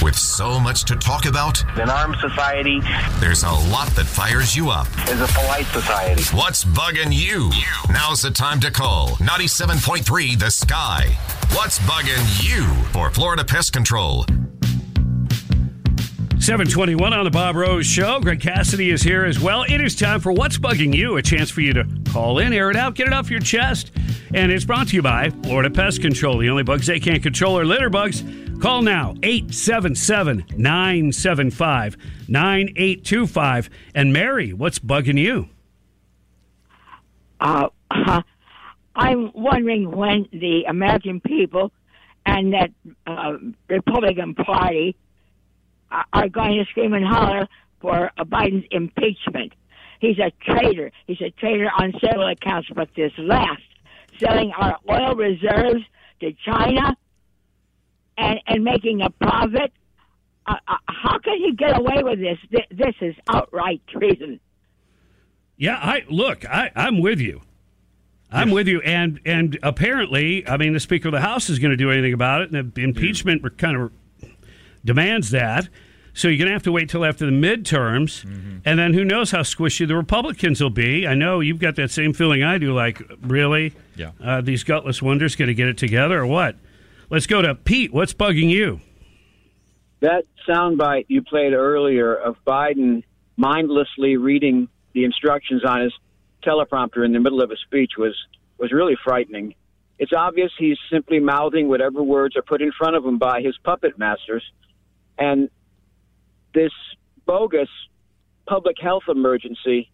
With so much to talk about in our society, there's a lot that fires you up. It's a polite society. What's bugging you? Now's the time to call 97.3 The Sky. What's bugging you? For Florida Pest Control. 721 on the Bob Ross Show. Greg Cassidy is here as well. It is time for What's Bugging You, a chance for you to call in, air it out, get it off your chest. And it's brought to you by Florida Pest Control. The only bugs they can't control are litter bugs. Call now, 877-975-9825. And Mary, what's bugging you? I'm wondering when the American people and that Republican Party are going to scream and holler for Biden's impeachment. He's a traitor. He's a traitor on several accounts, but this last, selling our oil reserves to China and making a profit. How can he get away with this? This is outright treason. Yeah, I'm with you. I'm with you, and apparently, I mean, the Speaker of the House is going to do anything about it, and the impeachment kind of demands that. So you're going to have to wait till after the midterms, and then who knows how squishy the Republicans will be. I know you've got that same feeling I do, like, really? Yeah. These gutless wonders going to get it together or what? Let's go to Pete. What's bugging you? That soundbite you played earlier of Biden mindlessly reading the instructions on his teleprompter in the middle of a speech was really frightening. It's obvious he's simply mouthing whatever words are put in front of him by his puppet masters. And this bogus public health emergency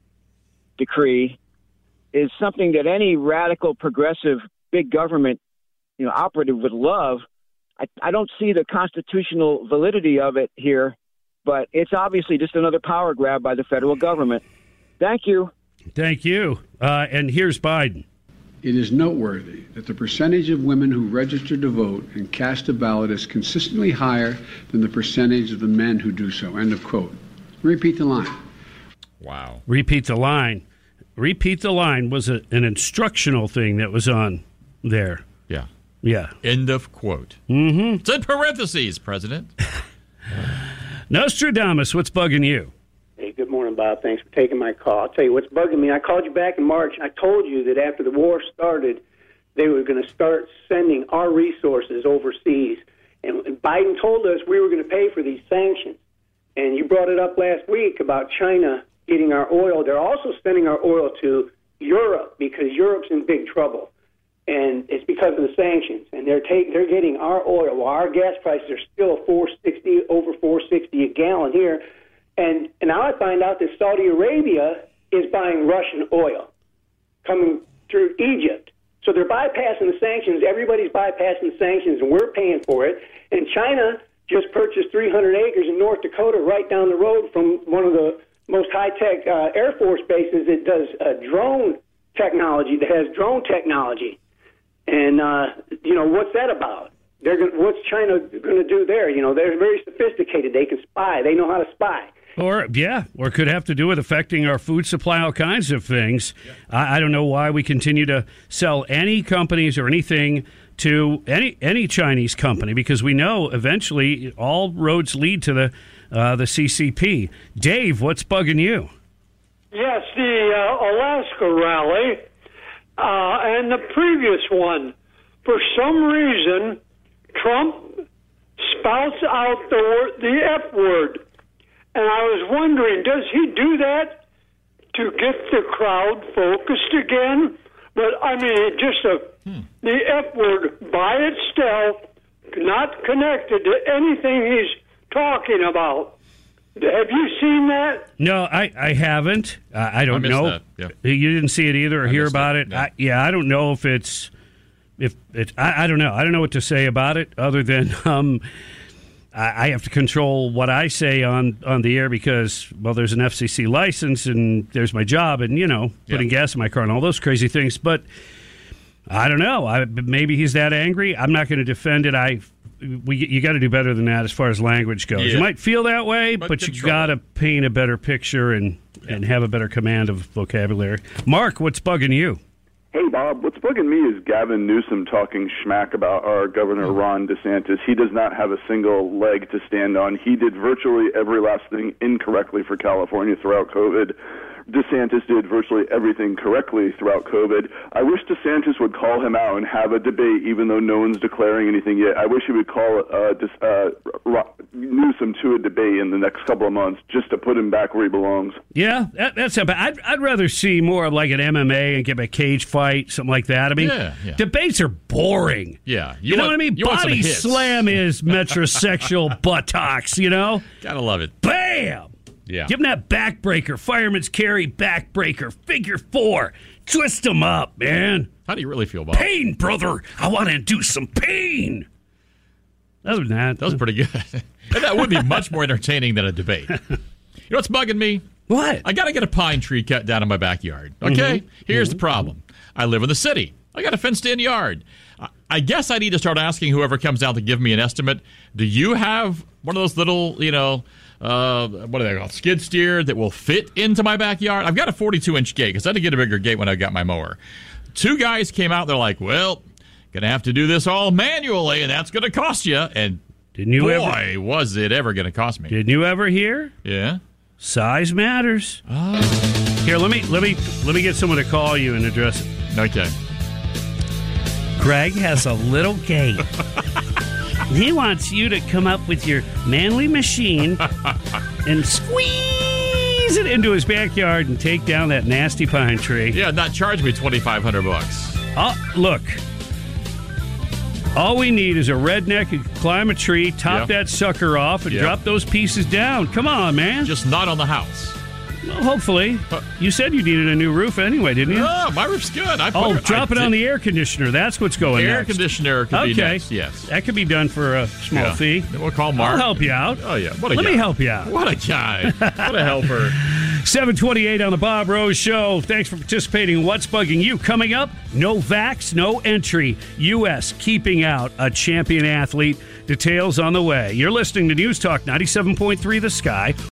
decree is something that any radical, progressive, big government operative would love. I don't see the constitutional validity of it here, but it's obviously just another power grab by the federal government. Thank you. Thank you. And here's Biden. It is noteworthy that the percentage of women who register to vote and cast a ballot is consistently higher than the percentage of the men who do so. End of quote. Repeat the line. Wow. Repeat the line. Repeat the line was an instructional thing that was on there. Yeah. Yeah. End of quote. Mm-hmm. It's in parentheses, President. Nostradamus, what's bugging you? Hey, good morning, Bob. Thanks for taking my call. I'll tell you what's bugging me. I called you back in March. I told you that after the war started, they were going to start sending our resources overseas. And Biden told us we were going to pay for these sanctions. And you brought it up last week about China getting our oil. They're also sending our oil to Europe because Europe's in big trouble. And it's because of the sanctions. And they're getting our oil. Well, our gas prices are still over $4.60 a gallon here. And now I find out that Saudi Arabia is buying Russian oil coming through Egypt. So they're bypassing the sanctions. Everybody's bypassing the sanctions, and we're paying for it. And China just purchased 300 acres in North Dakota right down the road from one of the most high-tech Air Force bases that does drone technology. And, what's that about? What's China going to do there? They're very sophisticated. They can spy. They know how to spy. Or could have to do with affecting our food supply, all kinds of things. Yeah. I don't know why we continue to sell any companies or anything to any Chinese company, because we know eventually all roads lead to the CCP. Dave, what's bugging you? Yes, the Alaska rally and the previous one. For some reason, Trump spouts out the F word. And I was wondering, does he do that to get the crowd focused again? But, I mean, just the F word by itself, not connected to anything he's talking about. Have you seen that? No, I haven't. I don't know. Yeah. You didn't see it either or hear about it? Yeah. I don't know if it's... I don't know. I don't know what to say about it other than I have to control what I say on the air because, well, there's an FCC license and there's my job and, putting gas in my car and all those crazy things. But I don't know. Maybe he's that angry. I'm not going to defend it. You got to do better than that as far as language goes. Yeah. You might feel that way, but you got to paint a better picture and have a better command of vocabulary. Mark, what's bugging you? Hey, Bob, what's bugging me is Gavin Newsom talking schmack about our governor, Ron DeSantis. He does not have a single leg to stand on. He did virtually every last thing incorrectly for California throughout COVID. DeSantis did virtually everything correctly throughout COVID. I wish DeSantis would call him out and have a debate, even though no one's declaring anything yet. I wish he would call Newsom to a debate in the next couple of months just to put him back where he belongs. Yeah, that's about. I'd rather see more of like an MMA and give a cage fight, something like that. I mean, debates are boring. Yeah, you know what I mean? Body slam is metrosexual buttocks, you know? Gotta love it. Bam! Yeah. Give them that backbreaker, fireman's carry backbreaker, figure four. Twist them up, man. How do you really feel, Bob? Pain, brother. I want to induce some pain. Other than that. That was pretty good. That would be much more entertaining than a debate. You know what's bugging me? What? I got to get a pine tree cut down in my backyard. Okay? Mm-hmm. Here's the problem. I live in the city. I got a fenced-in yard. I guess I need to start asking whoever comes out to give me an estimate, do you have one of those little, you know, what are they called? Skid steer that will fit into my backyard. I've got a 42-inch gate because I had to get a bigger gate when I got my mower. Two guys came out. They're like, well, going to have to do this all manually, and that's going to cost you. And was it ever going to cost me. Didn't you ever hear? Yeah. Size matters. Here, let me get someone to call you and address it. Okay. Greg has a little gate. He wants you to come up with your manly machine and squeeze it into his backyard and take down that nasty pine tree. Yeah, not charge me $2,500. Look, all we need is a redneck who can climb a tree, top that sucker off, and drop those pieces down. Come on, man. Just not on the house. Well, hopefully. You said you needed a new roof anyway, didn't you? No, my roof's good. Drop it on the air conditioner. That's what's going on. Air conditioner could be next, yes. That could be done for a small fee. We'll call Mark. I'll help you out. Oh, yeah. Let me help you out. What a guy. What a helper. 728 on the Bob Rose Show. Thanks for participating in What's Bugging You. Coming up, no vax, no entry. U.S. keeping out a champion athlete. Details on the way. You're listening to News Talk 97.3 The Sky.